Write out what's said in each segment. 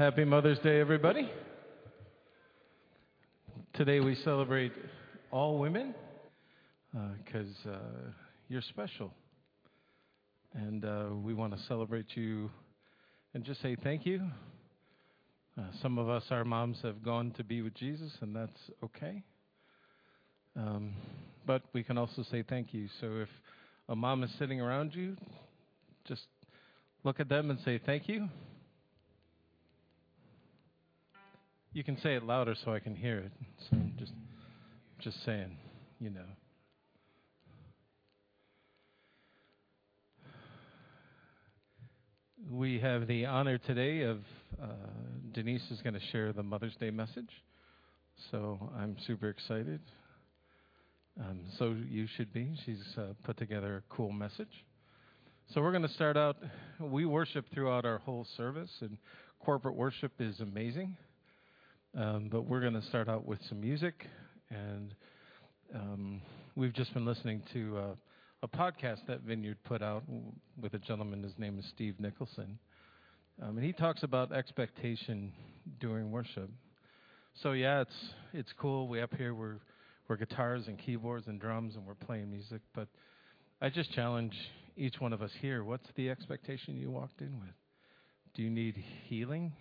Happy Mother's Day, everybody. Today we celebrate all women because you're special. And we want to celebrate you and just say thank you. Some of us, our moms, have gone to be with Jesus, and that's okay. But we can also say thank you. So if a mom is sitting around you, just look at them and say thank you. You can say it louder so I can hear it. So I'm just saying, you know. We have the honor today of Denise is going to share the Mother's Day message. So I'm super excited. So you should be. She's put together a cool message. So we're going to start out. We worship throughout our whole service, and corporate worship is amazing. But we're going to start out with some music, and we've just been listening to a podcast that Vineyard put out with a gentleman. His name is Steve Nicholson, and he talks about expectation during worship. So yeah, it's cool. We up here we're guitars and keyboards and drums, and we're playing music. But I just challenge each one of us here: what's the expectation you walked in with? Do you need healing?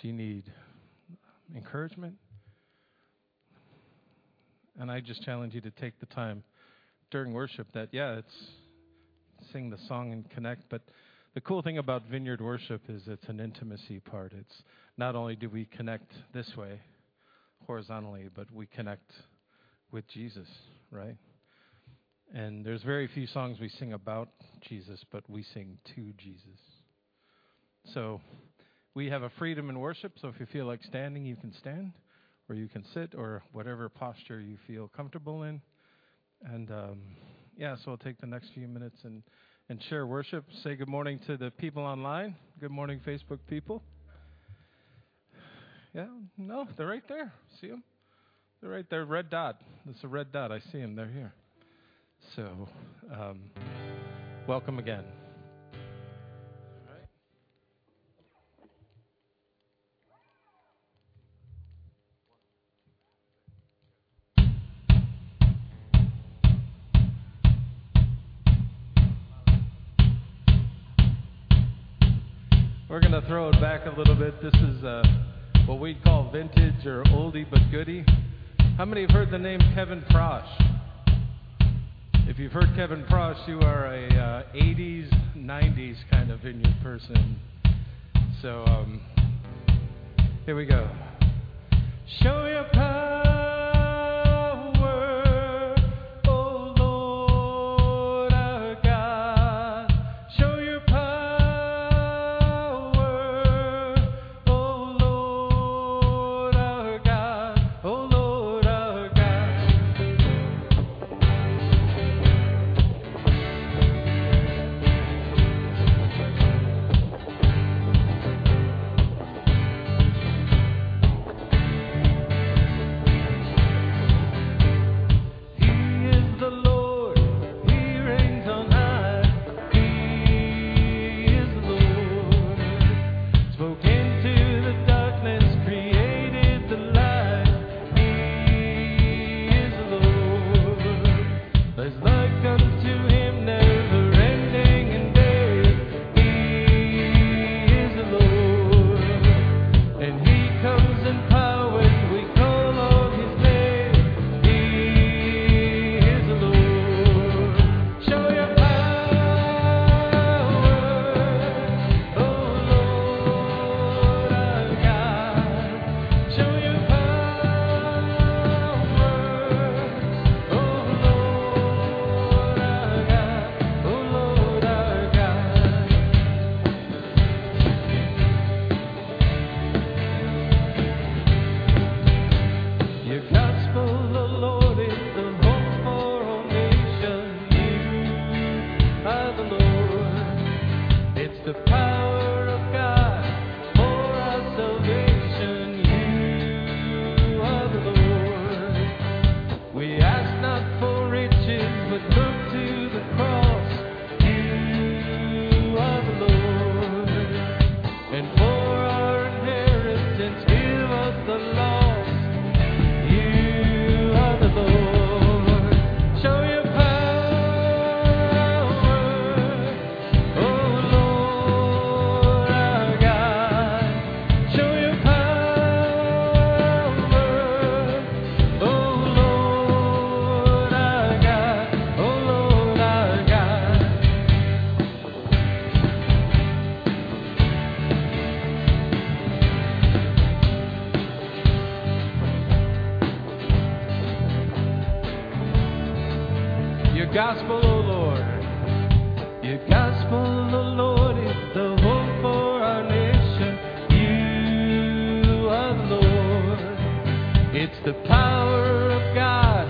Do you need encouragement? And I just challenge you to take the time during worship that, it's sing the song and connect. But the cool thing about Vineyard worship is it's an intimacy part. It's not only do we connect this way horizontally, but we connect with Jesus, right? And there's very few songs we sing about Jesus, but we sing to Jesus. So we have a freedom in worship, so if you feel like standing, you can stand, or you can sit, or whatever posture you feel comfortable in. And so I'll take the next few minutes and share worship. Say good morning to the people online. Good morning, Facebook people. Yeah, no, they're right there. See them? They're right there. Red dot. It's a red dot. I see them. They're here. So, welcome again. We're going to throw it back a little bit. This is what we'd call vintage or oldie but goodie. How many have heard the name Kevin Prosh? If you've heard Kevin Prosh, you are a 80s, 90s kind of vineyard person. So here we go. Show your power. gospel, O Lord. Your gospel, O Lord, is the hope for our nation. You are Lord. It's the power of God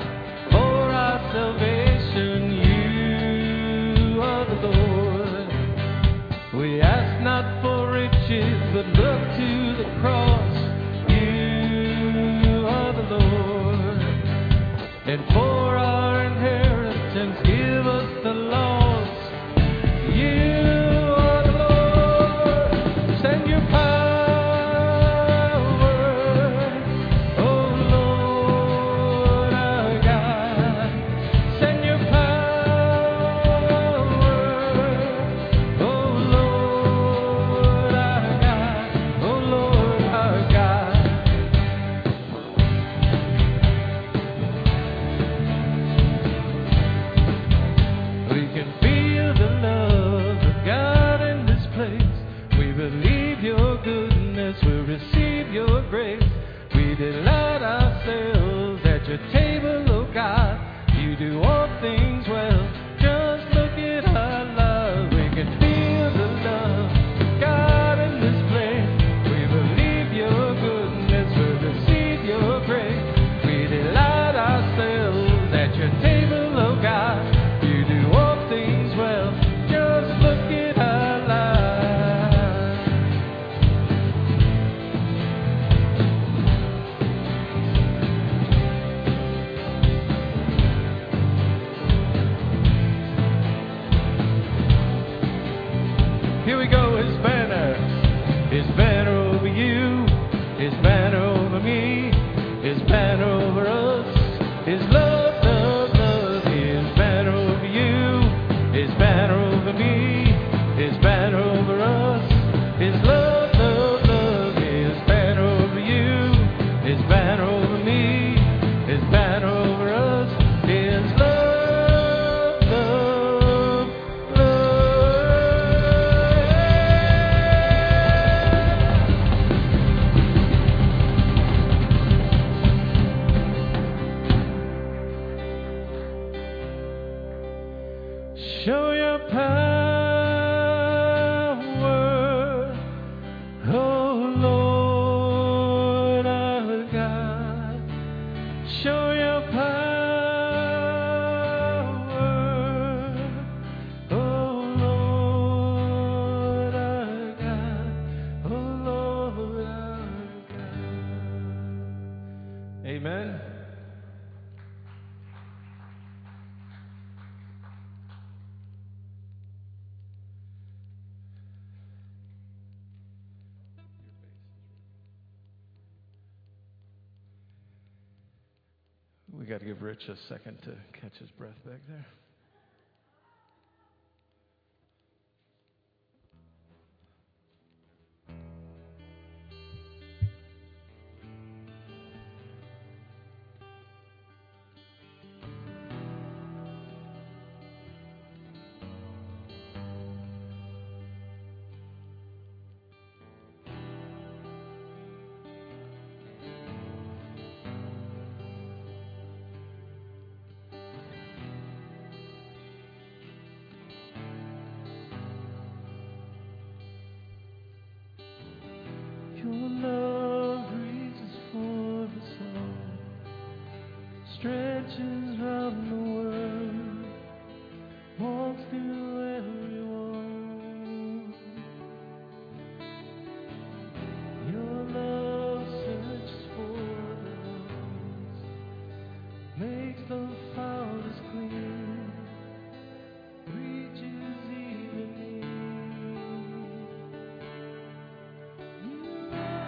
for our salvation. You are the Lord. We ask not for riches, but look to the cross. You are the Lord. And for our inheritance, give us the laws. You are the Lord. Send your power, oh Lord our God. Send your power, oh Lord our God, oh Lord our God. Give Rich a second to catch his breath back there. Stretches round the world, walks through every wall. Your love searches for the lost, makes the foulest clean, reaches even me. You love.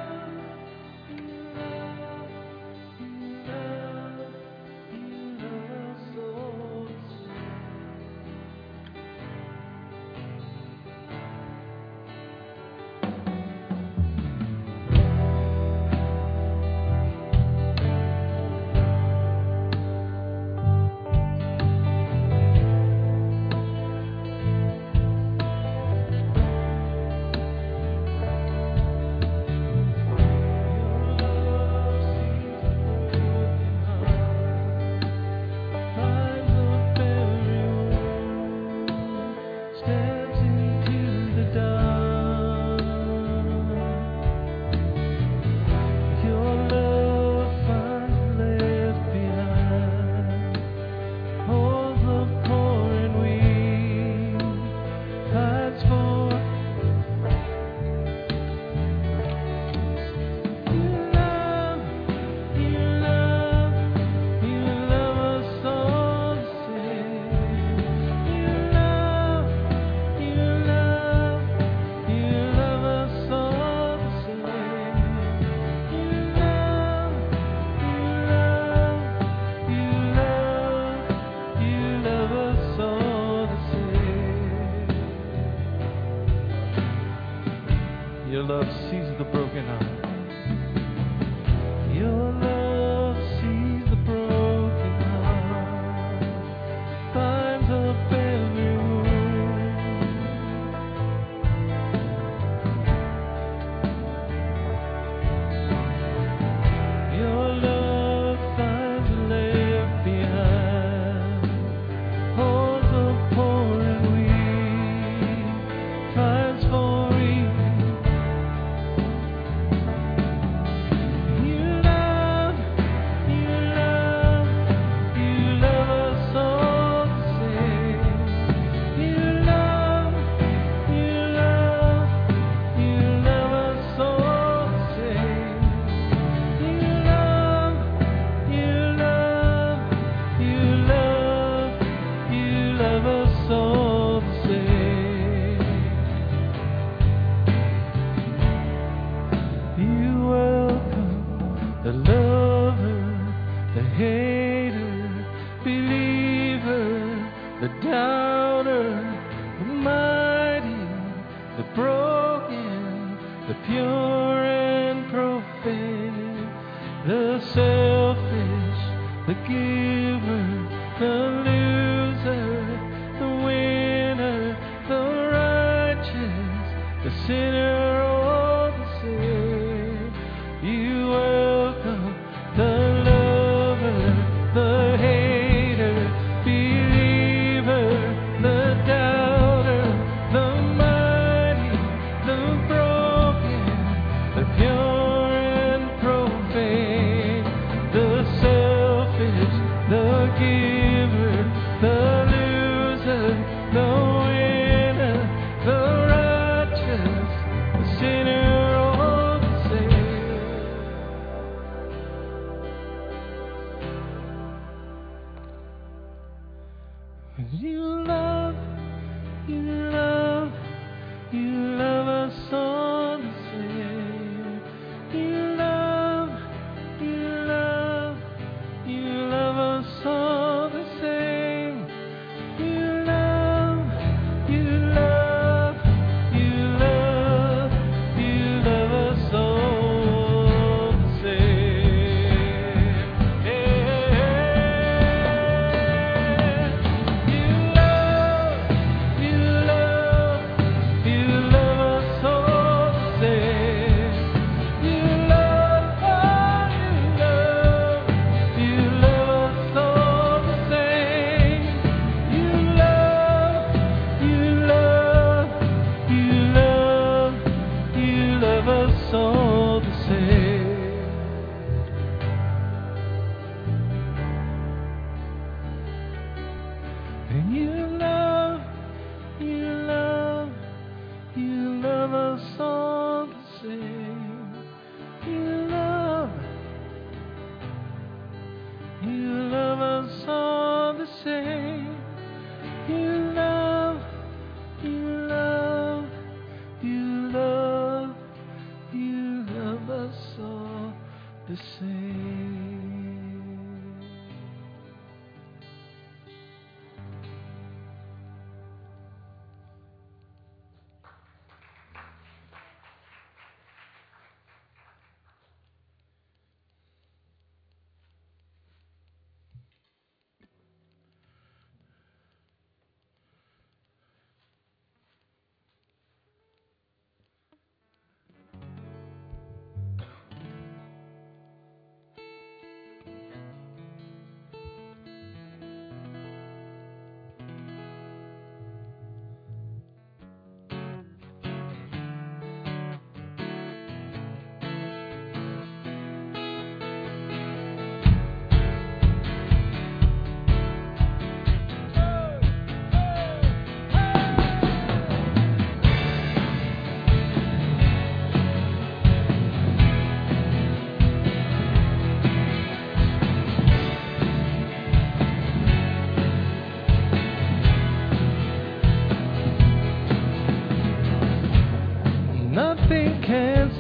Your love sees the broken heart. Your love sees the broken heart, binds up every wound. Your love finds a left behind, holds the poor and weak, finds for.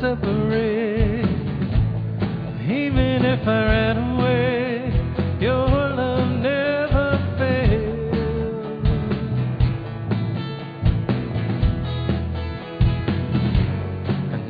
Separate, even if I ran away, your love never fails. And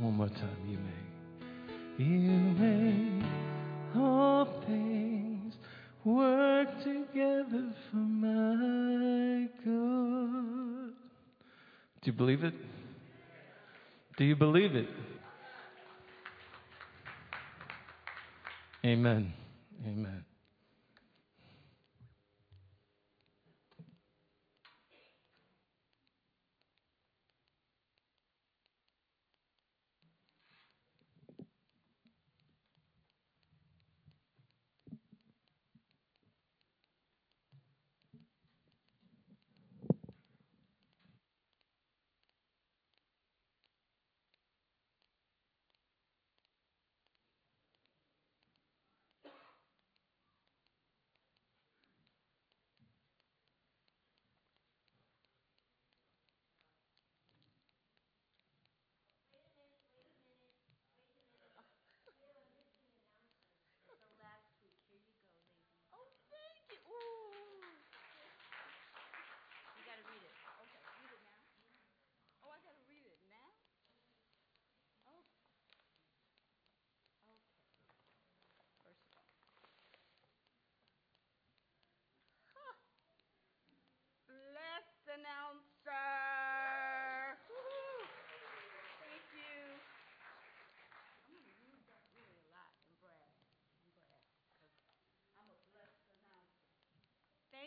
One more time, you make all things work together for my good. Do you believe it? Do you believe it? Amen. Amen.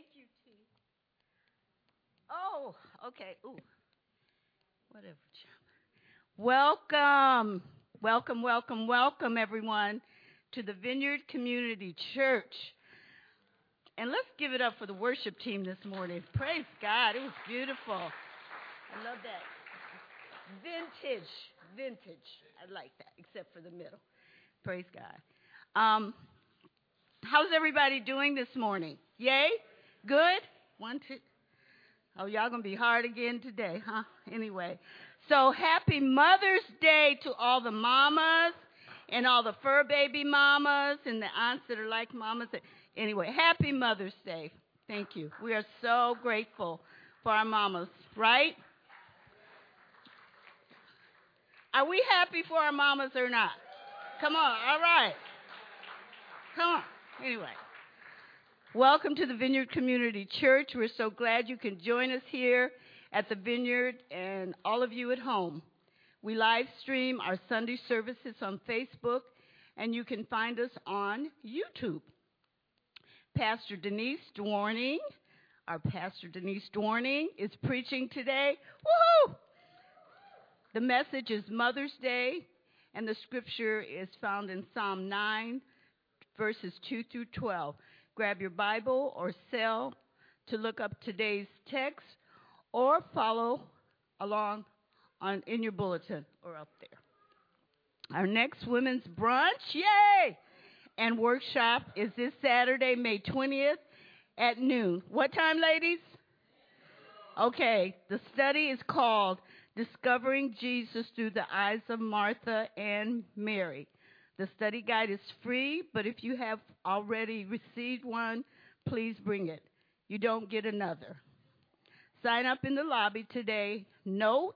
Thank you, T. Oh, okay. Ooh. Whatever. Welcome. Welcome, welcome, welcome, everyone, to the Vineyard Community Church. And let's give it up for the worship team this morning. Praise God. It was beautiful. I love that. Vintage. I like that, except for the middle. Praise God. How's everybody doing this morning? Yay? Good? One, two. Oh, y'all going to be hard again today, huh? Anyway, so happy Mother's Day to all the mamas and all the fur baby mamas and the aunts that are like mamas. Anyway, happy Mother's Day. Thank you. We are so grateful for our mamas, right? Are we happy for our mamas or not? Come on. All right. Come on. Anyway, welcome to the Vineyard Community Church. We're so glad you can join us here at the Vineyard and all of you at home. We live stream our Sunday services on Facebook, and you can find us on YouTube. Pastor Denise Duarney is preaching today. Woohoo! The message is Mother's Day, and the scripture is found in Psalm 9, verses 2 through 12. Grab your Bible or cell to look up today's text, or follow along in your bulletin or up there. Our next women's brunch, yay, and workshop is this Saturday, May 20th at noon. What time, ladies? Okay, the study is called Discovering Jesus Through the Eyes of Martha and Mary. The study guide is free, but if you have already received one, please bring it. You don't get another. Sign up in the lobby today. Note,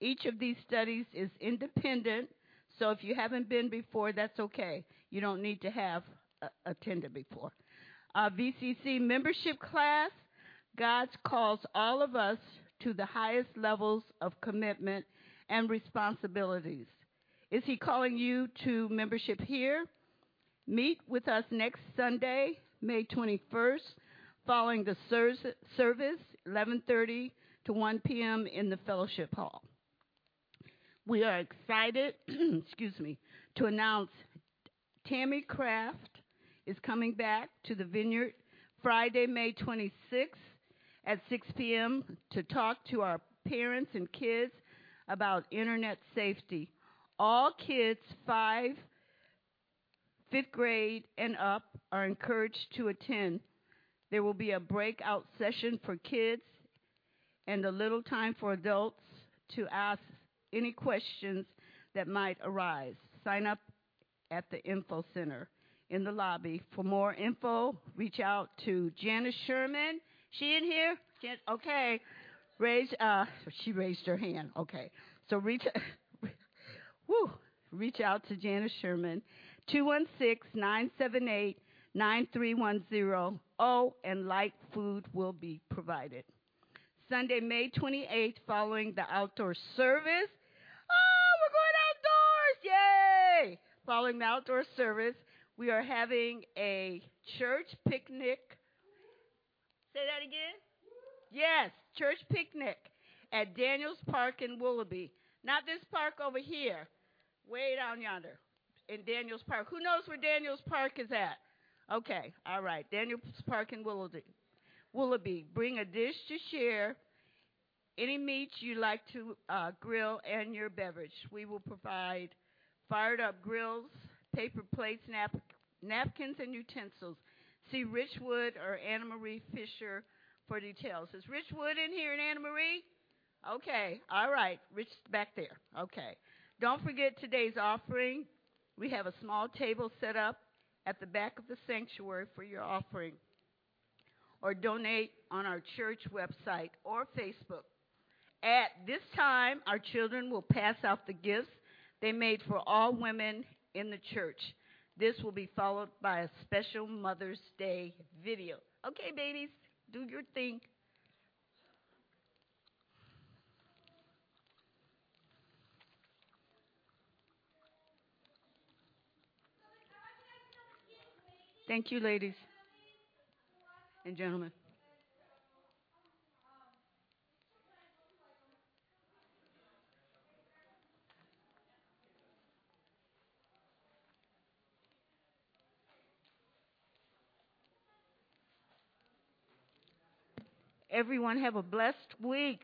each of these studies is independent, so if you haven't been before, that's okay. You don't need to have attended before. VCC membership class, God calls all of us to the highest levels of commitment and responsibilities. Is he calling you to membership here? Meet with us next Sunday, May 21st, following the service, 11:30 to 1 p.m. in the fellowship hall. We are excited, to announce Tammy Kraft is coming back to the Vineyard Friday, May 26th, at 6 p.m. to talk to our parents and kids about internet safety. All kids 5th grade and up are encouraged to attend. There will be a breakout session for kids and a little time for adults to ask any questions that might arise. Sign up at the info center in the lobby. For more info, reach out to Janice Sherman. She in here? Okay. She raised her hand. Okay. So reach out to Janice Sherman, 216-978-9310, and light food will be provided. Sunday, May 28th, following the outdoor service. Oh, we're going outdoors! Yay! Following the outdoor service, we are having a church picnic. Say that again? Yes, church picnic at Daniels Park in Willoughby. Not this park over here, way down yonder in Daniels Park. Who knows where Daniels Park is at? Okay, all right, Daniels Park in Willoughby. Bring a dish to share, any meat you like to grill, and your beverage. We will provide fired-up grills, paper plates, napkins, and utensils. See Rich Wood or Anna Marie Fisher for details. Is Rich Wood in here and Anna Marie? Okay. All right. Rich back there. Okay. Don't forget today's offering. We have a small table set up at the back of the sanctuary for your offering. Or donate on our church website or Facebook. At this time, our children will pass out the gifts they made for all women in the church. This will be followed by a special Mother's Day video. Okay, babies, do your thing. Thank you, ladies and gentlemen. Everyone have a blessed week.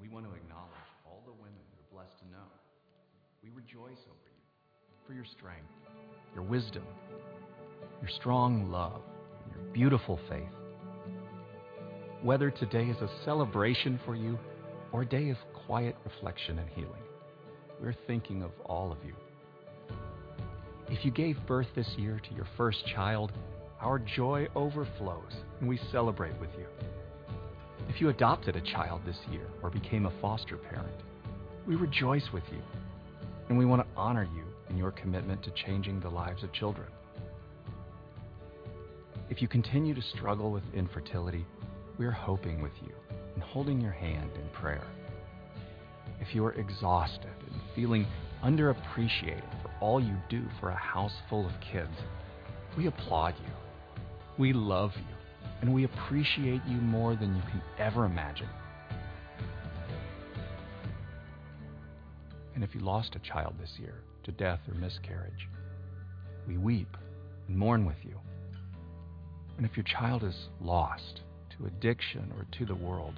We want to acknowledge all the women we're blessed to know. We rejoice over you for your strength, your wisdom, your strong love, and your beautiful faith. Whether today is a celebration for you or a day of quiet reflection and healing, we're thinking of all of you. If you gave birth this year to your first child, our joy overflows and we celebrate with you. If you adopted a child this year or became a foster parent, we rejoice with you, and we want to honor you in your commitment to changing the lives of children. If you continue to struggle with infertility, we are hoping with you and holding your hand in prayer. If you are exhausted and feeling underappreciated for all you do for a house full of kids, we applaud you. We love you. And we appreciate you more than you can ever imagine. And if you lost a child this year to death or miscarriage, we weep and mourn with you. And if your child is lost to addiction or to the world,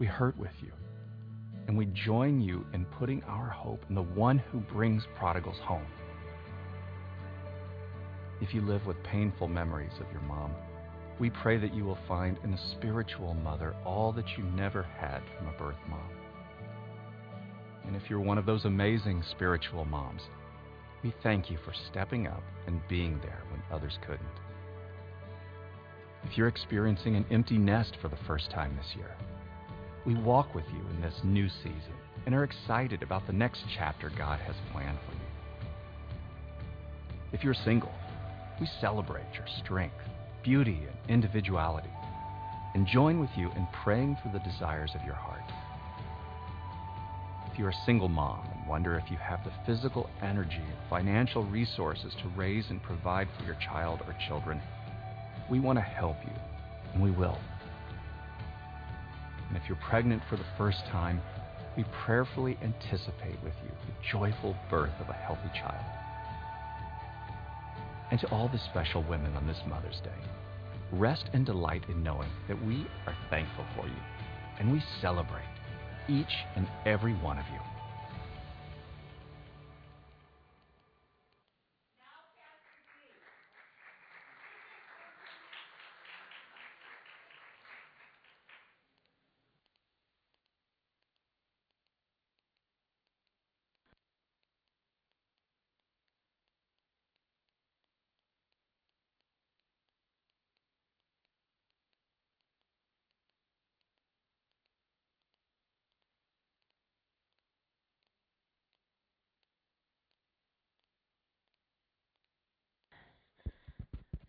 we hurt with you. And we join you in putting our hope in the one who brings prodigals home. If you live with painful memories of your mom, we pray that you will find in a spiritual mother all that you never had from a birth mom. And if you're one of those amazing spiritual moms, we thank you for stepping up and being there when others couldn't. If you're experiencing an empty nest for the first time this year, we walk with you in this new season and are excited about the next chapter God has planned for you. If you're single, we celebrate your strength, beauty, and individuality, and join with you in praying for the desires of your heart. If you're a single mom and wonder if you have the physical energy and financial resources to raise and provide for your child or children, we want to help you, and we will. And if you're pregnant for the first time, we prayerfully anticipate with you the joyful birth of a healthy child. And to all the special women on this Mother's Day, rest and delight in knowing that we are thankful for you, and we celebrate each and every one of you.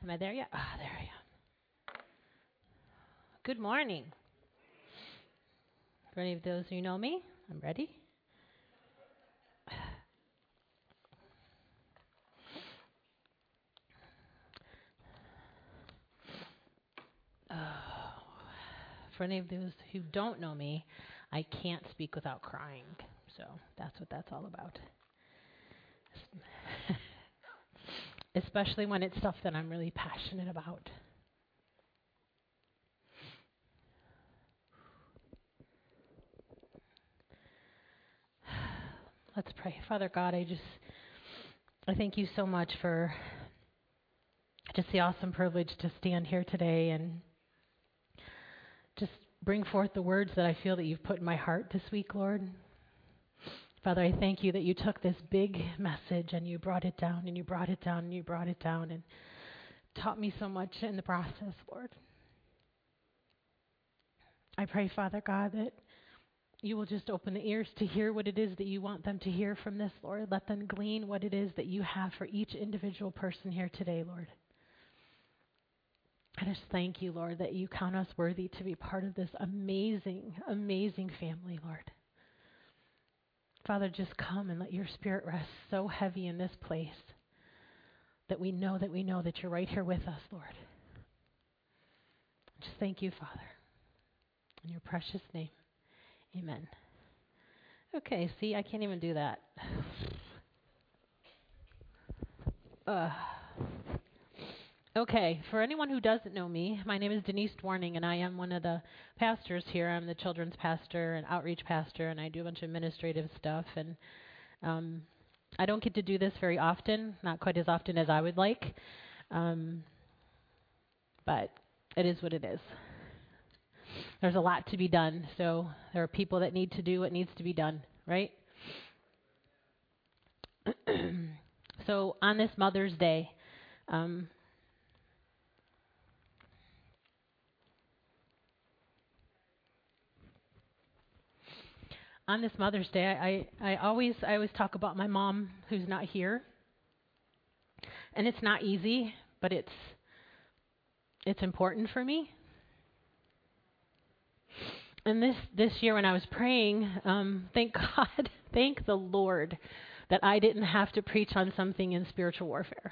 Am I there yet? Ah, there I am. Good morning. For any of those who know me, I'm ready. For any of those who don't know me, I can't speak without crying. So that's what that's all about. Especially when it's stuff that I'm really passionate about. Let's pray. Father God, I thank you so much for just the awesome privilege to stand here today and just bring forth the words that I feel that you've put in my heart this week, Lord. Father, I thank you that you took this big message and you brought it down and you brought it down and you brought it down and taught me so much in the process, Lord. I pray, Father God, that you will just open the ears to hear what it is that you want them to hear from this, Lord. Let them glean what it is that you have for each individual person here today, Lord. I just thank you, Lord, that you count us worthy to be part of this amazing, amazing family, Lord. Father, just come and let your spirit rest so heavy in this place that we know that you're right here with us, Lord. Just thank you, Father. In your precious name, amen. Okay, see, I can't even do that. Okay, for anyone who doesn't know me, my name is Denise Duarney, and I am one of the pastors here. I'm the children's pastor and outreach pastor, and I do a bunch of administrative stuff. And I don't get to do this very often, not quite as often as I would like, but it is what it is. There's a lot to be done, so there are people that need to do what needs to be done, right? So on this Mother's Day, I always talk about my mom who's not here, and it's not easy, but it's important for me. And this year when I was praying, thank the Lord that I didn't have to preach on something in spiritual warfare.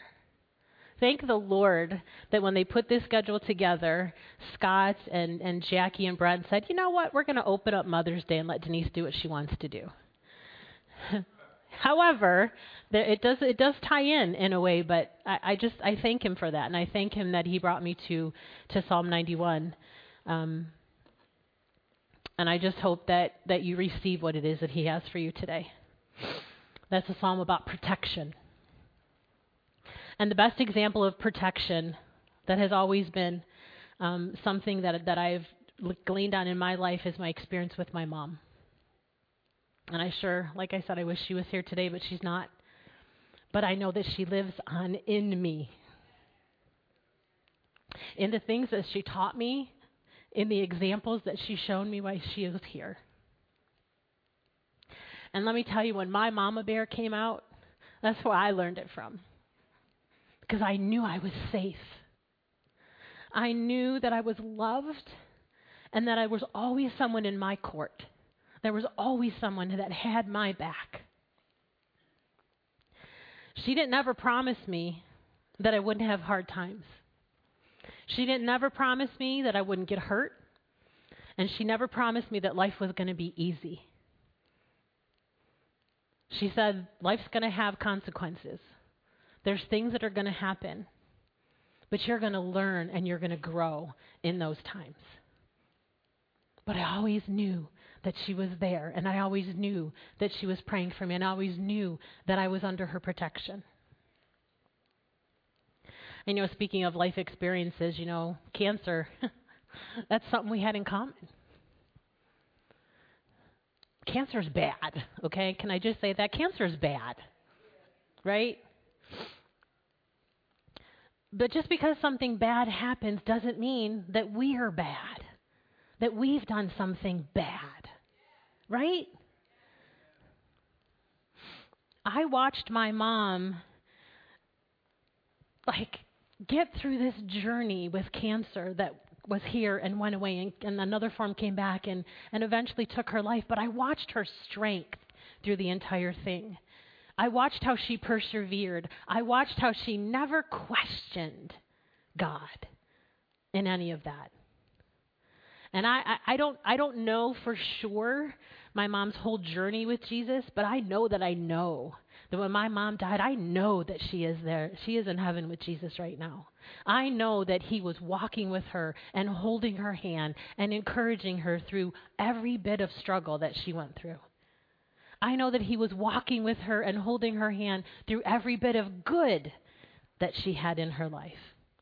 Thank the Lord that when they put this schedule together, Scott and Jackie and Brent said, you know what, we're going to open up Mother's Day and let Denise do what she wants to do. However, it does tie in a way, but I thank him for that, and I thank him that he brought me to Psalm 91. And I just hope that you receive what it is that he has for you today. That's a psalm about protection. And the best example of protection that has always been something that I've gleaned on in my life is my experience with my mom. And I sure, like I said, I wish she was here today, but she's not. But I know that she lives on in me. In the things that she taught me, in the examples that she's shown me while she was here. And let me tell you, when my mama bear came out, that's where I learned it from. Because I knew I was safe. I knew that I was loved and that I was always someone in my court. There was always someone that had my back. She didn't ever promise me that I wouldn't have hard times. She didn't ever promise me that I wouldn't get hurt. And she never promised me that life was going to be easy. She said, life's going to have consequences. There's things that are going to happen, but you're going to learn and you're going to grow in those times. But I always knew that she was there, and I always knew that she was praying for me, and I always knew that I was under her protection. And, speaking of life experiences, cancer, that's something we had in common. Cancer's bad, okay? Can I just say that? Cancer's bad, right? But just because something bad happens doesn't mean that we are bad, that we've done something bad, right? I watched my mom, get through this journey with cancer that was here and went away, and another form came back and eventually took her life. But I watched her strength through the entire thing. I watched how she persevered. I watched how she never questioned God in any of that. And I don't know for sure my mom's whole journey with Jesus, but I know that I know that when my mom died, I know that she is there. She is in heaven with Jesus right now. I know that he was walking with her and holding her hand and encouraging her through every bit of struggle that she went through. I know that he was walking with her and holding her hand through every bit of good that she had in her life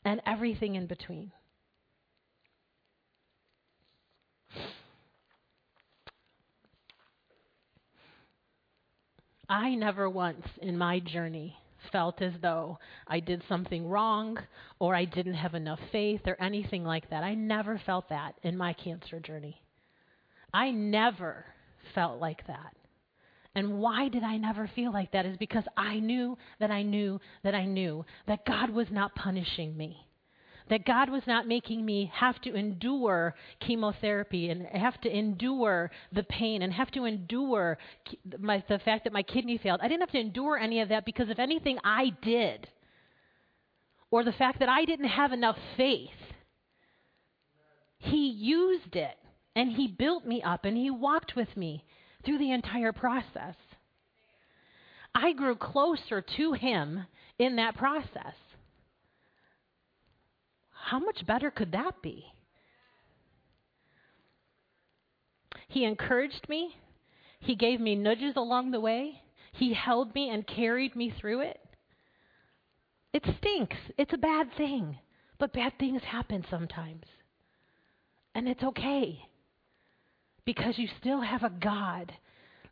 and everything in between. I never once in my journey felt as though I did something wrong or I didn't have enough faith or anything like that. I never felt that in my cancer journey. I never felt like that. And why did I never feel like that is because I knew that I knew that I knew that God was not punishing me, that God was not making me have to endure chemotherapy and have to endure the pain and have to endure the fact that my kidney failed. I didn't have to endure any of that because of anything I did or the fact that I didn't have enough faith. He used it and he built me up and he walked with me through the entire process. I grew closer to him in that process. How much better could that be? He encouraged me. He gave me nudges along the way. He held me and carried me through it. It stinks. It's a bad thing. But bad things happen sometimes. And it's okay. Because you still have a God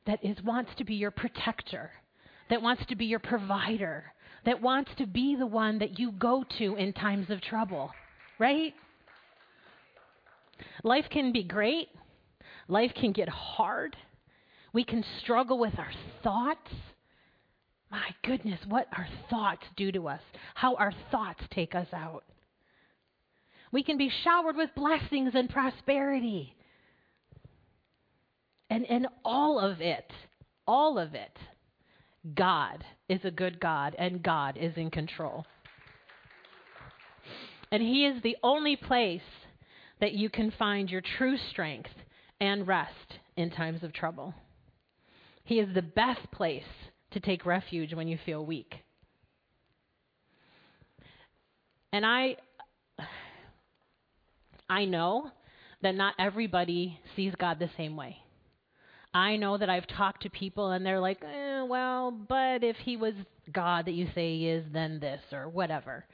that wants to be your protector, that wants to be your provider, that wants to be the one that you go to in times of trouble, right? Life can be great. Life can get hard. We can struggle with our thoughts. My goodness, what our thoughts do to us, how our thoughts take us out. We can be showered with blessings and prosperity. And all of it, God is a good God, and God is in control. And he is the only place that you can find your true strength and rest in times of trouble. He is the best place to take refuge when you feel weak. And I know that not everybody sees God the same way. I know that I've talked to people and they're like, well, but if he was God that you say he is, then this or whatever.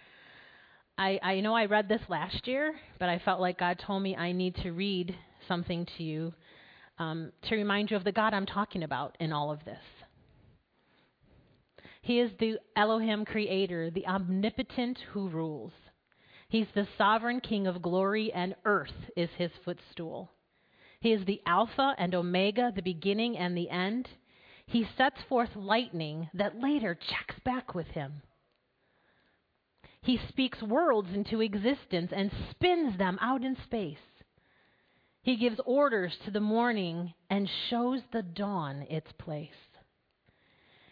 I know I read this last year, but I felt like God told me I need to read something to you to remind you of the God I'm talking about in all of this. He is the Elohim creator, the omnipotent who rules. He's the sovereign king of glory and earth is his footstool. He is the Alpha and Omega, the beginning and the end. He sets forth lightning that later checks back with him. He speaks worlds into existence and spins them out in space. He gives orders to the morning and shows the dawn its place.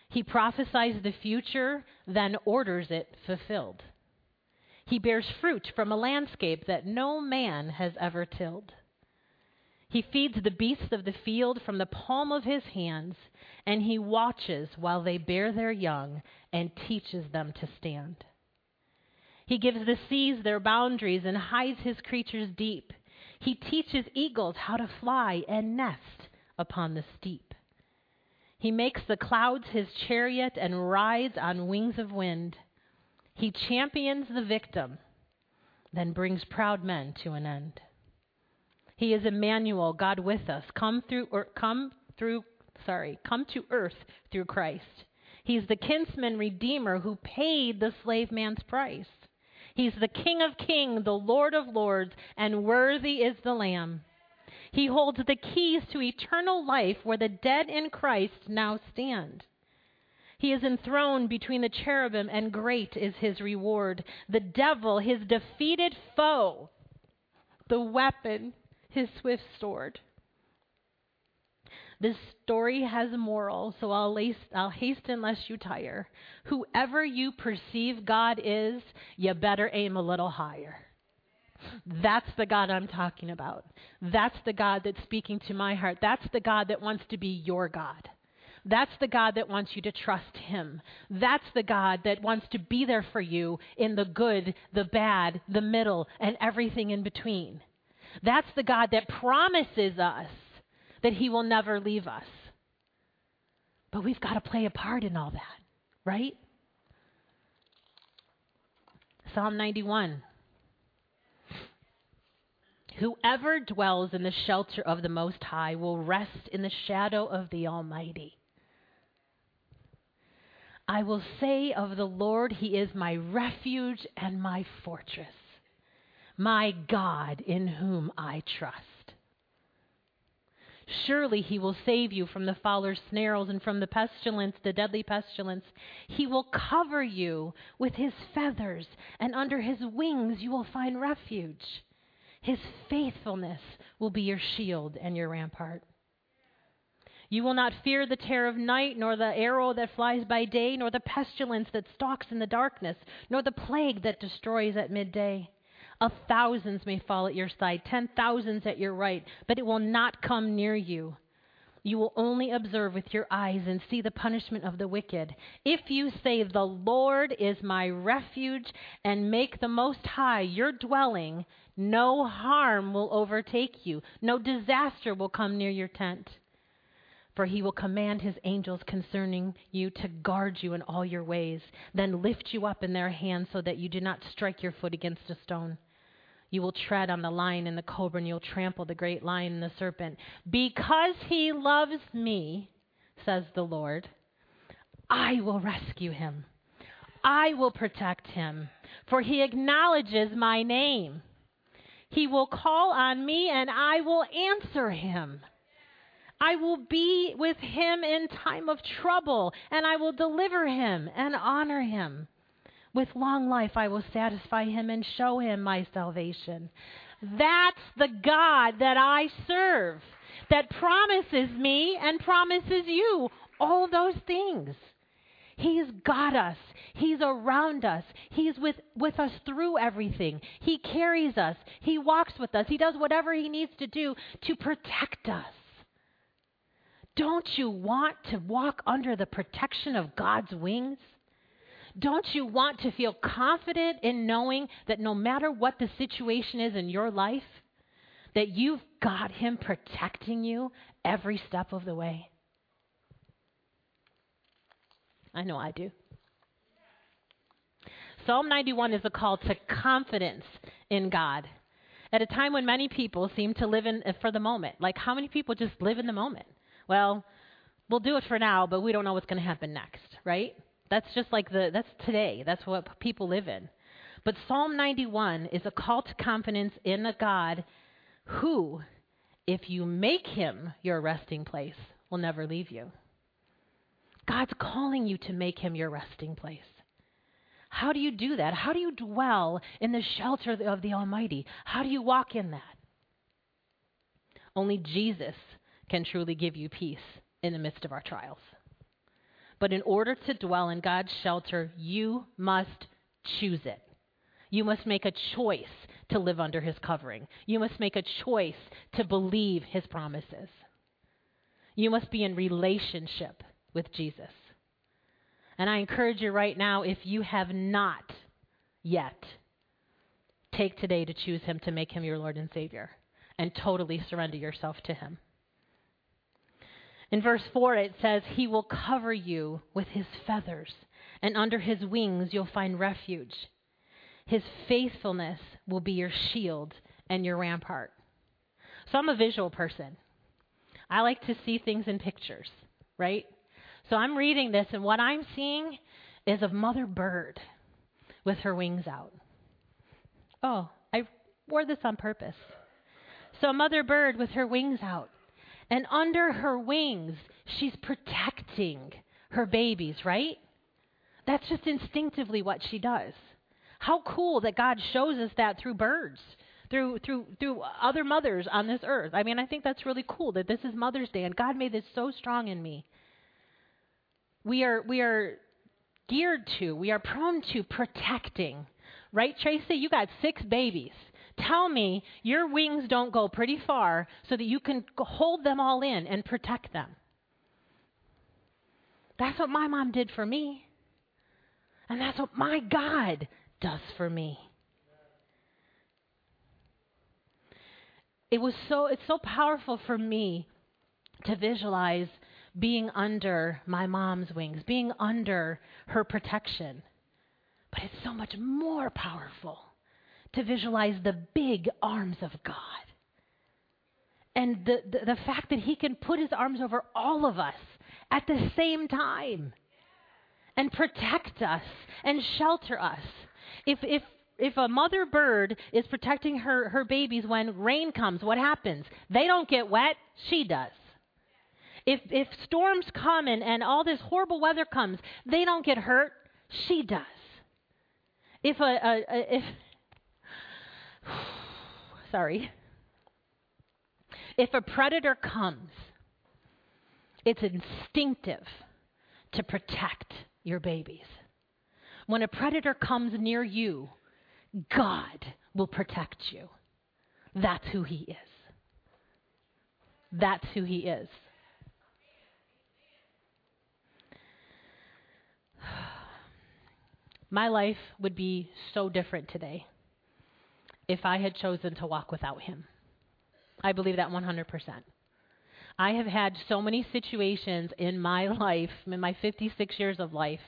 He prophesies the future, then orders it fulfilled. He bears fruit from a landscape that no man has ever tilled. He feeds the beasts of the field from the palm of his hands, and he watches while they bear their young and teaches them to stand. He gives the seas their boundaries and hides his creatures deep. He teaches eagles how to fly and nest upon the steep. He makes the clouds his chariot and rides on wings of wind. He champions the victim, then brings proud men to an end. He is Emmanuel, God with us, come to earth through Christ. He's the kinsman redeemer who paid the slave man's price. He's the King of kings, the Lord of lords, and worthy is the Lamb. He holds the keys to eternal life where the dead in Christ now stand. He is enthroned between the cherubim, and great is his reward. The devil, his defeated foe, the weapon, his swift sword. This story has a moral, so I'll hasten lest you tire. Whoever you perceive God is, you better aim a little higher. That's the God I'm talking about. That's the God that's speaking to my heart. That's the God that wants to be your God. That's the God that wants you to trust him. That's the God that wants to be there for you in the good, the bad, the middle, and everything in between. That's the God that promises us that he will never leave us. But we've got to play a part in all that, right? Psalm 91. Whoever dwells in the shelter of the Most High will rest in the shadow of the Almighty. I will say of the Lord, he is my refuge and my fortress, my God in whom I trust. Surely he will save you from the fowler's snares and from the pestilence, the deadly pestilence. He will cover you with his feathers, and under his wings you will find refuge. His faithfulness will be your shield and your rampart. You will not fear the terror of night, nor the arrow that flies by day, nor the pestilence that stalks in the darkness, nor the plague that destroys at midday. 1,000 may fall at your side, 10,000 at your right, but it will not come near you. You will only observe with your eyes and see the punishment of the wicked. If you say, the Lord is my refuge, and make the Most High your dwelling, no harm will overtake you. No disaster will come near your tent. For he will command his angels concerning you to guard you in all your ways, then lift you up in their hands so that you do not strike your foot against a stone. You will tread on the lion and the cobra, and you'll trample the great lion and the serpent. Because he loves me, says the Lord, I will rescue him. I will protect him, for he acknowledges my name. He will call on me, and I will answer him. I will be with him in time of trouble, and I will deliver him and honor him. With long life I will satisfy him and show him my salvation. That's the God that I serve, that promises me and promises you all those things. He's got us. He's around us. He's with us through everything. He carries us. He walks with us. He does whatever he needs to do to protect us. Don't you want to walk under the protection of God's wings? Don't you want to feel confident in knowing that no matter what the situation is in your life, that you've got him protecting you every step of the way? I know I do. Psalm 91 is a call to confidence in God at a time when many people seem to live in for the moment. Like, how many people just live in the moment? Well, we'll do it for now, but we don't know what's going to happen next, right? That's just like that's today. That's what people live in. But Psalm 91 is a call to confidence in a God who, if you make him your resting place, will never leave you. God's calling you to make him your resting place. How do you do that? How do you dwell in the shelter of the Almighty? How do you walk in that? Only Jesus can truly give you peace in the midst of our trials. But in order to dwell in God's shelter, you must choose it. You must make a choice to live under his covering. You must make a choice to believe his promises. You must be in relationship with Jesus. And I encourage you right now, if you have not yet, take today to choose him, to make him your Lord and Savior, and totally surrender yourself to him. In verse 4, it says, he will cover you with his feathers, and under his wings you'll find refuge. His faithfulness will be your shield and your rampart. So I'm a visual person. I like to see things in pictures, right? So I'm reading this, and what I'm seeing is a mother bird with her wings out. Oh, I wore this on purpose. So a mother bird with her wings out, and under her wings, she's protecting her babies, right? That's just instinctively what she does. How cool that God shows us that through birds, through other mothers on this earth. I mean, I think that's really cool that this is Mother's Day, and God made this so strong in me. We are prone to protecting, right, Tracy? You got 6 babies. Tell me your wings don't go pretty far so that you can hold them all in and protect them. That's what my mom did for me. And that's what my God does for me. It's so powerful for me to visualize being under my mom's wings, being under her protection. But it's so much more powerful to visualize the big arms of God. And the fact that he can put his arms over all of us at the same time and protect us and shelter us. If a mother bird is protecting her babies when rain comes, what happens? They don't get wet, she does. If storms come and all this horrible weather comes, they don't get hurt, she does. If a predator comes, it's instinctive to protect your babies. When a predator comes near you, God will protect you. That's who he is. That's who he is. My life would be so different today if I had chosen to walk without him. I believe that 100%. I have had so many situations in my life, in my 56 years of life,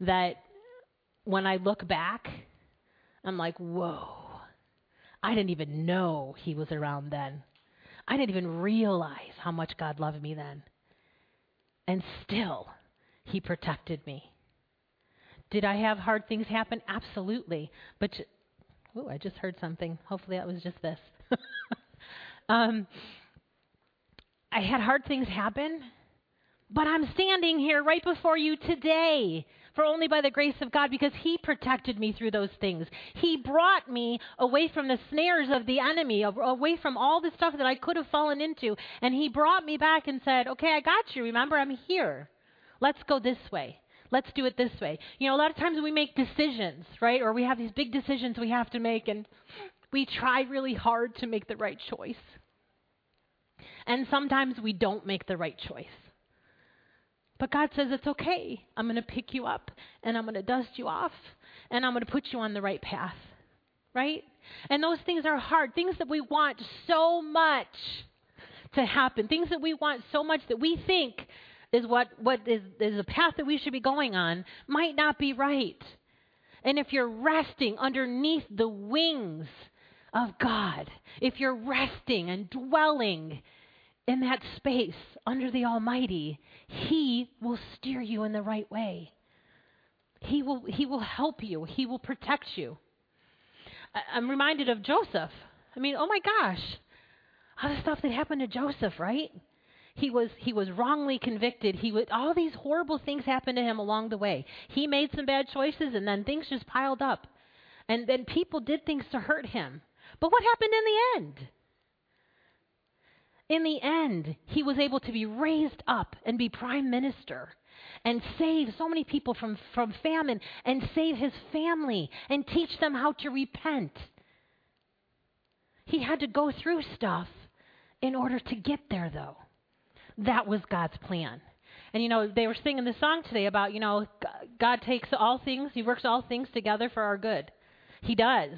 that when I look back, I'm like, whoa, I didn't even know he was around then. I didn't even realize how much God loved me then. And still, he protected me. Did I have hard things happen? Absolutely. But, I just heard something. Hopefully that was just this. I had hard things happen, but I'm standing here right before you today for only by the grace of God, because he protected me through those things. He brought me away from the snares of the enemy, away from all the stuff that I could have fallen into. And he brought me back and said, okay, I got you. Remember, I'm here. Let's go this way. Let's do it this way. You know, a lot of times we make decisions, right? Or we have these big decisions we have to make, and we try really hard to make the right choice. And sometimes we don't make the right choice. But God says, it's okay. I'm going to pick you up, and I'm going to dust you off, and I'm going to put you on the right path, right? And those things are hard, things that we want so much to happen, things that we want so much that we think is what is the path that we should be going on might not be right. And if you're resting underneath the wings of God, if you're resting and dwelling in that space under the Almighty, he will steer you in the right way. He will help you. He will protect you. I'm reminded of Joseph. I mean, oh my gosh, all the stuff that happened to Joseph, right? He was wrongly convicted. All these horrible things happened to him along the way. He made some bad choices, and then things just piled up. And then people did things to hurt him. But what happened in the end? In the end, he was able to be raised up and be prime minister and save so many people from famine and save his family and teach them how to repent. He had to go through stuff in order to get there, though. That was God's plan. And, you know, they were singing this song today about, you know, God takes all things, he works all things together for our good. He does.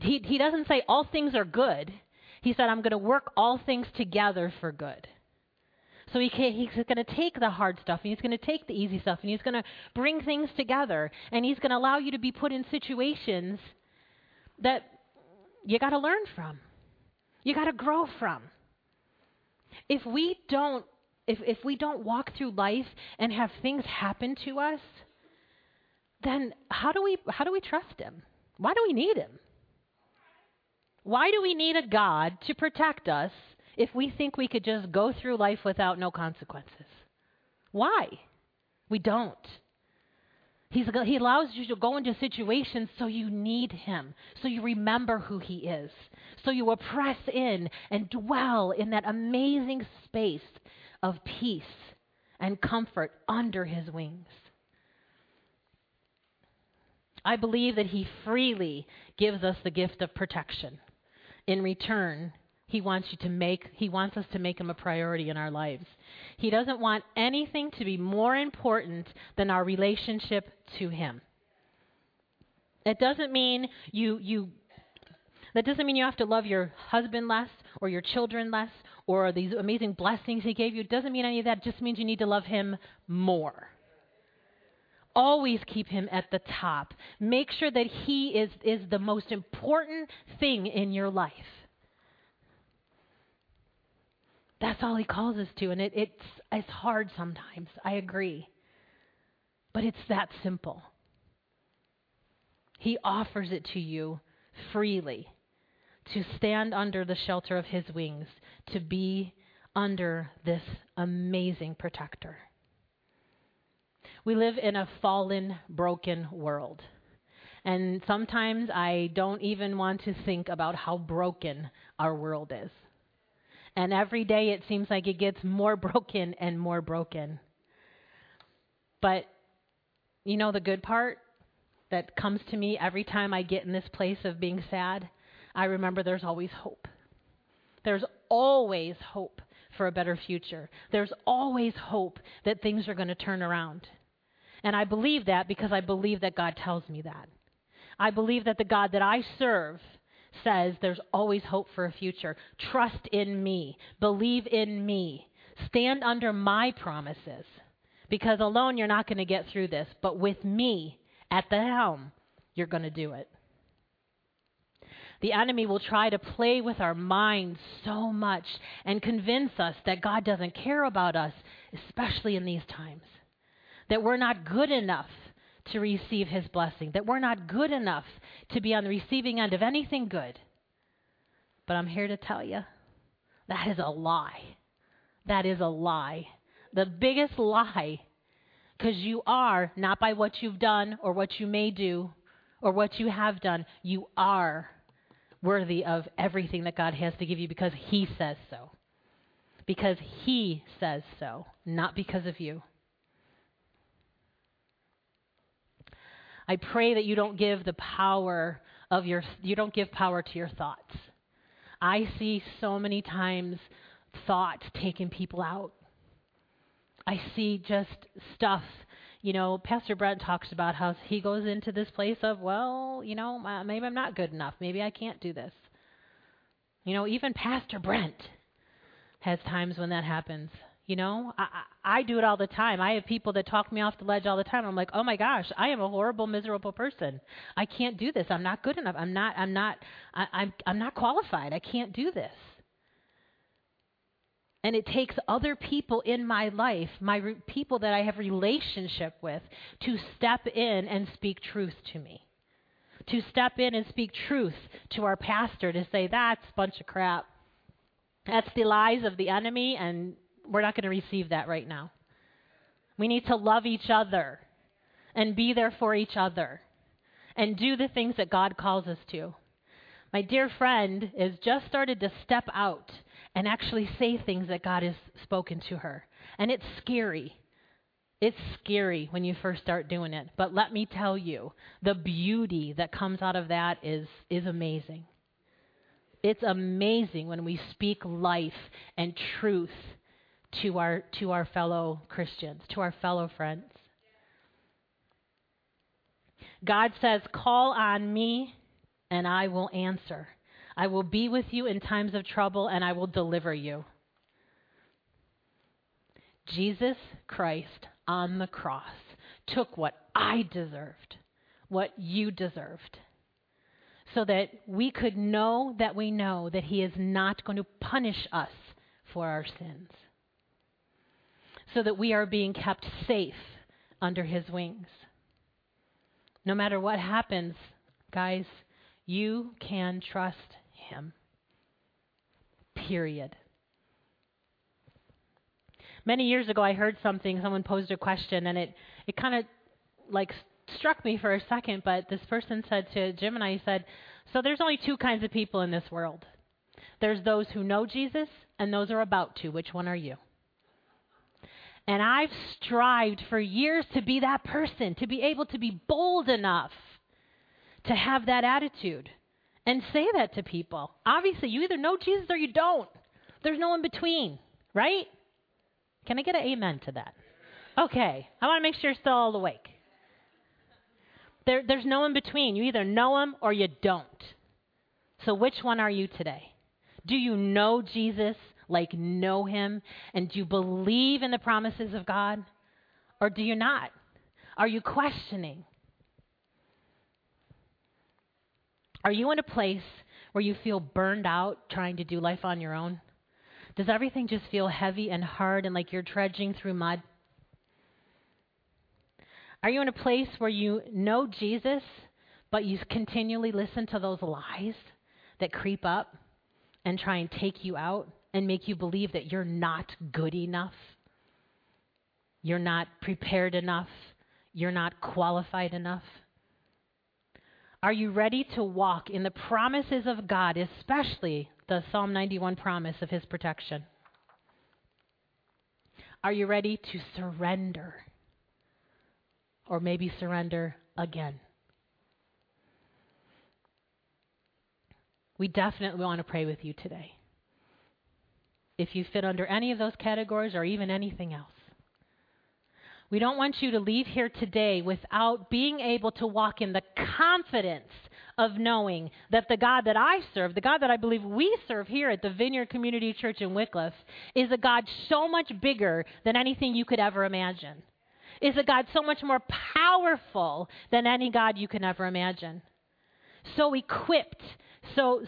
He doesn't say all things are good. He said, I'm going to work all things together for good. So he's going to take the hard stuff, and he's going to take the easy stuff, and he's going to bring things together, and he's going to allow you to be put in situations that you got to learn from. You got to grow from. If we don't walk through life and have things happen to us, then how do we trust him? Why do we need him? Why do we need a God to protect us if we think we could just go through life without no consequences? Why? We don't. He allows you to go into situations so you need him, so you remember who he is, so you will press in and dwell in that amazing space of peace and comfort under his wings. I believe that he freely gives us the gift of protection. In return, he wants us to make him a priority in our lives. He doesn't want anything to be more important than our relationship to him. That doesn't mean you have to love your husband less or your children less or these amazing blessings he gave you. It doesn't mean any of that. It just means you need to love him more. Always keep him at the top. Make sure that he is the most important thing in your life. That's all he calls us to, and it's hard sometimes. I agree. But it's that simple. He offers it to you freely, to stand under the shelter of his wings, to be under this amazing protector. We live in a fallen, broken world. And sometimes I don't even want to think about how broken our world is. And every day it seems like it gets more broken and more broken. But you know the good part that comes to me every time I get in this place of being sad? I remember there's always hope. There's always hope for a better future. There's always hope that things are going to turn around. And I believe that because I believe that God tells me that. I believe that the God that I serve says there's always hope for a future. Trust in me. Believe in me. Stand under my promises. Because alone you're not going to get through this. But with me at the helm, you're going to do it. The enemy will try to play with our minds so much and convince us that God doesn't care about us, especially in these times. That we're not good enough to receive his blessing, that we're not good enough to be on the receiving end of anything good. But I'm here to tell you, that is a lie. That is a lie. The biggest lie, because you are, not by what you've done or what you may do or what you have done, you are worthy of everything that God has to give you because he says so. Because he says so, not because of you. I pray that you don't give power to your thoughts. I see so many times thoughts taking people out. I see just stuff. You know, Pastor Brent talks about how he goes into this place of, well, you know, maybe I'm not good enough. Maybe I can't do this. You know, even Pastor Brent has times when that happens. You know, I do it all the time. I have people that talk me off the ledge all the time. I'm like, oh my gosh, I am a horrible, miserable person. I can't do this. I'm not good enough. I'm not qualified. I can't do this. And it takes other people in my life, my people that I have relationship with, to step in and speak truth to me. To step in and speak truth to our pastor, to say, that's a bunch of crap. That's the lies of the enemy, and we're not going to receive that right now. We need to love each other and be there for each other and do the things that God calls us to. My dear friend has just started to step out and actually say things that God has spoken to her. And it's scary. It's scary when you first start doing it. But let me tell you, the beauty that comes out of that is amazing. It's amazing when we speak life and truth to our fellow Christians, to our fellow friends. God says, call on me and I will answer. I will be with you in times of trouble and I will deliver you. Jesus Christ on the cross took what I deserved, what you deserved, so that we could know that he is not going to punish us for our sins. So that we are being kept safe under his wings. No matter what happens, guys, you can trust him. Period. Many years ago, I heard someone posed a question, and it kind of like struck me for a second, but this person said to Jim and I, he said, so there's only two kinds of people in this world. There's those who know Jesus, and those who are about to. Which one are you? And I've strived for years to be that person, to be able to be bold enough to have that attitude and say that to people. Obviously, you either know Jesus or you don't. There's no in between, right? Can I get an amen to that? Okay, I want to make sure you're still all awake. There's no in between. You either know him or you don't. So which one are you today? Do you know Jesus, like know him, and do you believe in the promises of God, or do you not? Are you questioning? Are you in a place where you feel burned out trying to do life on your own? Does everything just feel heavy and hard and like you're trudging through mud? Are you in a place where you know Jesus, but you continually listen to those lies that creep up and try and take you out and make you believe that you're not good enough, you're not prepared enough, you're not qualified enough? Are you ready to walk in the promises of God, especially the Psalm 91 promise of his protection? Are you ready to surrender? Or maybe surrender again. We definitely want to pray with you today. If you fit under any of those categories or even anything else. We don't want you to leave here today without being able to walk in the confidence of knowing that the God that I serve, the God that I believe we serve here at the Vineyard Community Church in Wickliffe, is a God so much bigger than anything you could ever imagine. Is a God so much more powerful than any God you can ever imagine. So equipped, so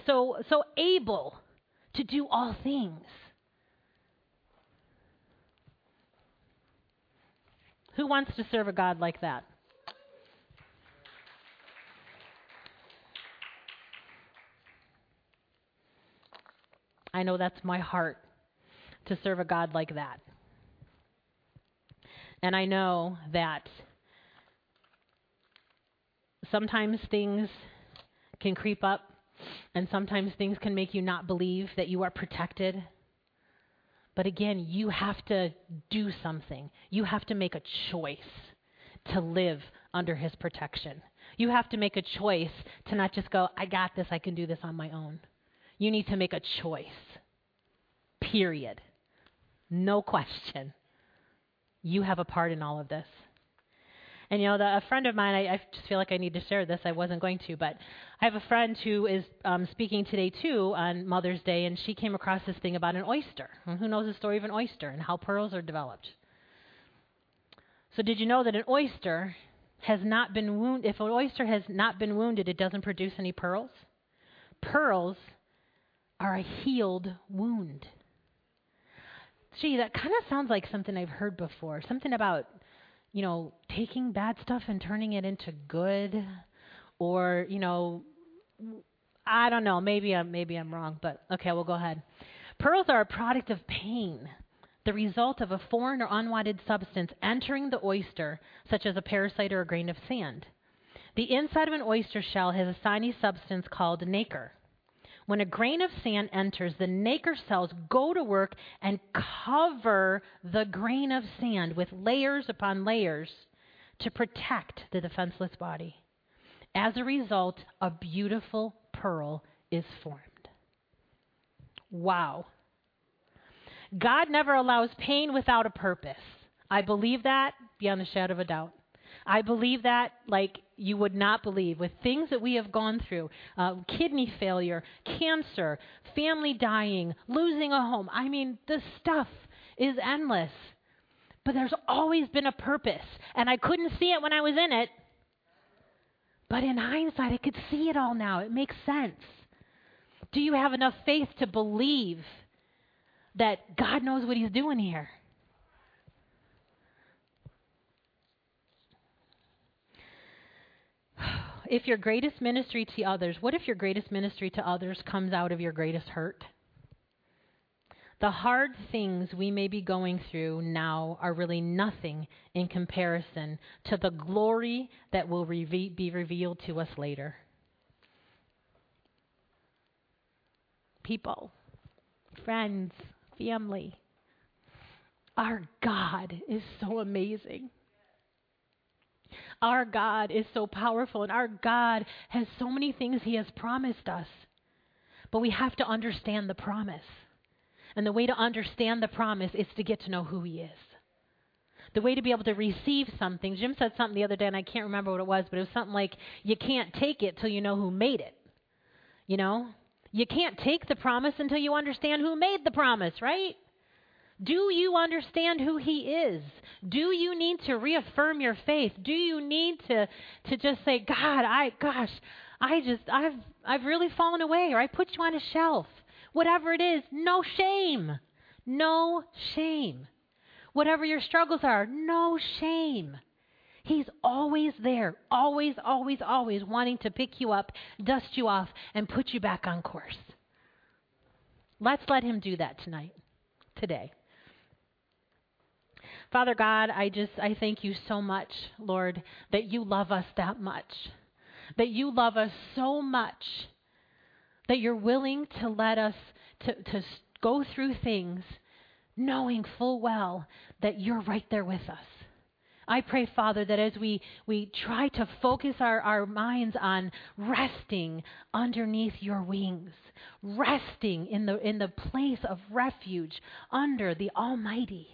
able to do all things. Who wants to serve a God like that? I know that's my heart, to serve a God like that. And I know that sometimes things can creep up, and sometimes things can make you not believe that you are protected. But again, you have to do something. You have to make a choice to live under his protection. You have to make a choice to not just go, I got this, I can do this on my own. You need to make a choice. Period. No question. You have a part in all of this. And, you know, a friend of mine, I just feel like I need to share this. I wasn't going to, but I have a friend who is speaking today, too, on Mother's Day, and she came across this thing about an oyster. And who knows the story of an oyster and how pearls are developed? So did you know that an oyster has not been wounded? If an oyster has not been wounded, it doesn't produce any pearls? Pearls are a healed wound. Gee, that kind of sounds like something I've heard before. Something about, you know, taking bad stuff and turning it into good, or, you know, I don't know. Maybe I'm wrong, but okay, we'll go ahead. Pearls are a product of pain, the result of a foreign or unwanted substance entering the oyster, such as a parasite or a grain of sand. The inside of an oyster shell has a shiny substance called nacre. When a grain of sand enters, the nacre cells go to work and cover the grain of sand with layers upon layers to protect the defenseless body. As a result, a beautiful pearl is formed. Wow. God never allows pain without a purpose. I believe that beyond a shadow of a doubt. I believe that like you would not believe, with things that we have gone through, kidney failure, cancer, family dying, losing a home. I mean, the stuff is endless, but there's always been a purpose, and I couldn't see it when I was in it, but in hindsight, I could see it all now. It makes sense. Do you have enough faith to believe that God knows what he's doing here? If your greatest ministry to others, what if your greatest ministry to others comes out of your greatest hurt? The hard things we may be going through now are really nothing in comparison to the glory that will be revealed to us later. People, friends, family, our God is so amazing. Our God is so powerful, and our God has so many things He has promised us. But we have to understand the promise. And the way to understand the promise is to get to know who He is. The way to be able to receive something, Jim said something the other day, and I can't remember what it was, but it was something like, you can't take it till you know who made it. You know? You can't take the promise until you understand who made the promise, right? Do you understand who He is? Do you need to reaffirm your faith? Do you need to just say, God, I've really fallen away, or I put you on a shelf. Whatever it is, no shame. No shame. Whatever your struggles are, no shame. He's always there, always wanting to pick you up, dust you off, and put you back on course. Let's let Him do that tonight, today. Father God, I thank You so much, Lord, that You love us that much, that You love us so much, that You're willing to let us to go through things knowing full well that You're right there with us. I pray, Father, that as we try to focus our minds on resting underneath Your wings, resting in the place of refuge under the Almighty.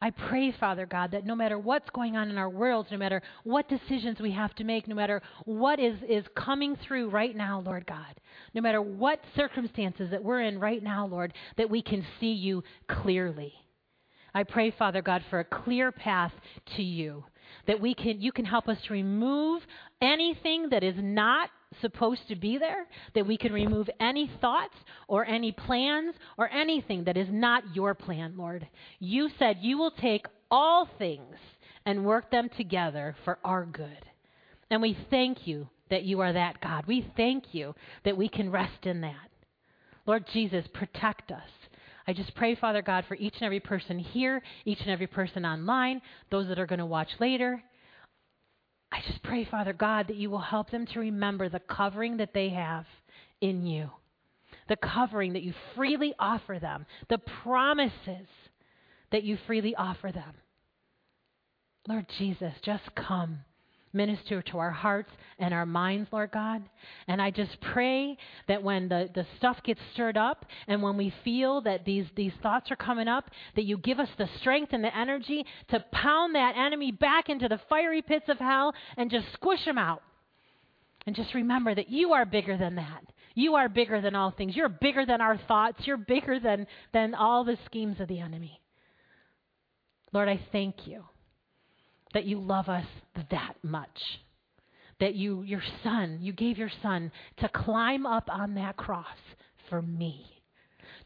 I pray, Father God, that no matter what's going on in our world, no matter what decisions we have to make, no matter what is coming through right now, Lord God, no matter what circumstances that we're in right now, Lord, that we can see You clearly. I pray, Father God, for a clear path to You, that You can help us to remove anything that is not supposed to be there, that we can remove any thoughts or any plans or anything that is not Your plan, Lord. You said You will take all things and work them together for our good. And we thank You that You are that God. We thank You that we can rest in that. Lord Jesus, protect us. I just pray, Father God, for each and every person here, each and every person online, those that are going to watch later. I just pray, Father God, that You will help them to remember the covering that they have in You, the covering that You freely offer them, the promises that You freely offer them. Lord Jesus, just come. Minister to our hearts and our minds, Lord God. And I just pray that when the stuff gets stirred up and when we feel that these thoughts are coming up, that You give us the strength and the energy to pound that enemy back into the fiery pits of hell and just squish him out. And just remember that You are bigger than that. You are bigger than all things. You're bigger than our thoughts. You're bigger than all the schemes of the enemy. Lord, I thank You that You love us that much, that You gave Your Son to climb up on that cross for me,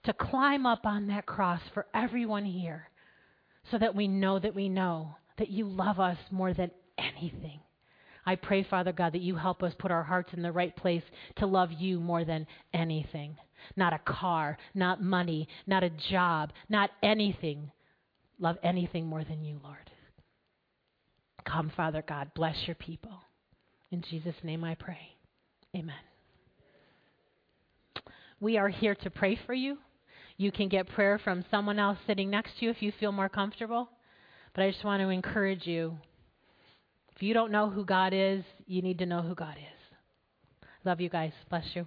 to climb up on that cross for everyone here, so that we know that You love us more than anything. I pray, Father God, that You help us put our hearts in the right place to love You more than anything, not a car, not money, not a job, not anything. Love anything more than You, Lord. Come, Father God, bless Your people. In Jesus' name I pray. Amen. We are here to pray for you. You can get prayer from someone else sitting next to you if you feel more comfortable. But I just want to encourage you, if you don't know who God is, you need to know who God is. Love you guys. Bless you.